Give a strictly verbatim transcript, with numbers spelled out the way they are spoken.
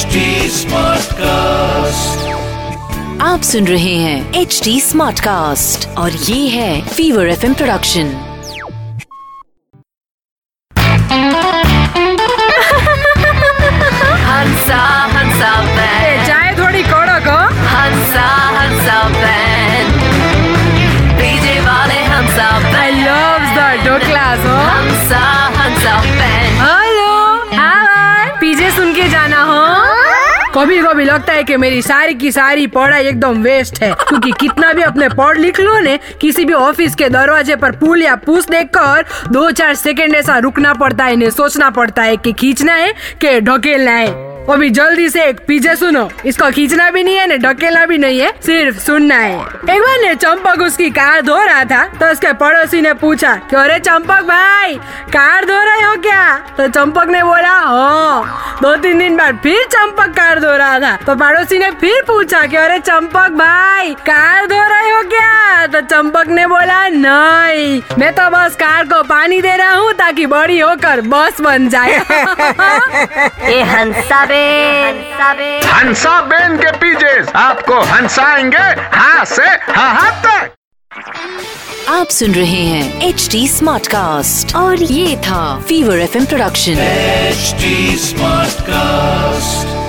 H D Smartcast, आप सुन रहे हैं एच डी स्मार्टकास्ट और ये है Fever FM production. Hansa Hansa production चाहे थोड़ी कोड़ा को हंसा हंसा प्रोडक्शन डीजे वाले Hansa I loves the dhokla so Hansa Hansa production. सुन के जाना हो, कभी कभी लगता है कि मेरी सारी की सारी पढ़ाई एकदम वेस्ट है, क्योंकि कितना भी अपने पढ़ लिख लो ने किसी भी ऑफिस के दरवाजे पर पुल या पूछ देखकर दो चार सेकंड ऐसा रुकना पड़ता है, इन्हें सोचना पड़ता है कि खींचना है कि ढकेलना है। अभी जल्दी से एक पीजे सुनो, इसको खींचना भी नहीं है ने ढकेलना भी नहीं है, सिर्फ सुनना है। एक बार ने चंपक उसकी कार धो रहा था तो उसके पड़ोसी ने पूछा कि अरे चंपक भाई कार धो रहे हो क्या? तो चंपक ने बोला हो। दो तीन दिन बाद फिर चंपक कार धो रहा था तो पड़ोसी ने फिर पूछा कि अरे चंपक भाई कार धो रहे हो क्या? तो चंपक ने बोला नहीं, मैं तो बस कार को पानी दे रहा हूँ ताकि बड़ी होकर बॉस बन जाए। ये हंसा बेन, हंसा बेन के पीछे आपको हंसाएंगे हां से हां तक। आप सुन रहे हैं एच डी स्मार्ट कास्ट और ये था Fever F M production H D smart cast.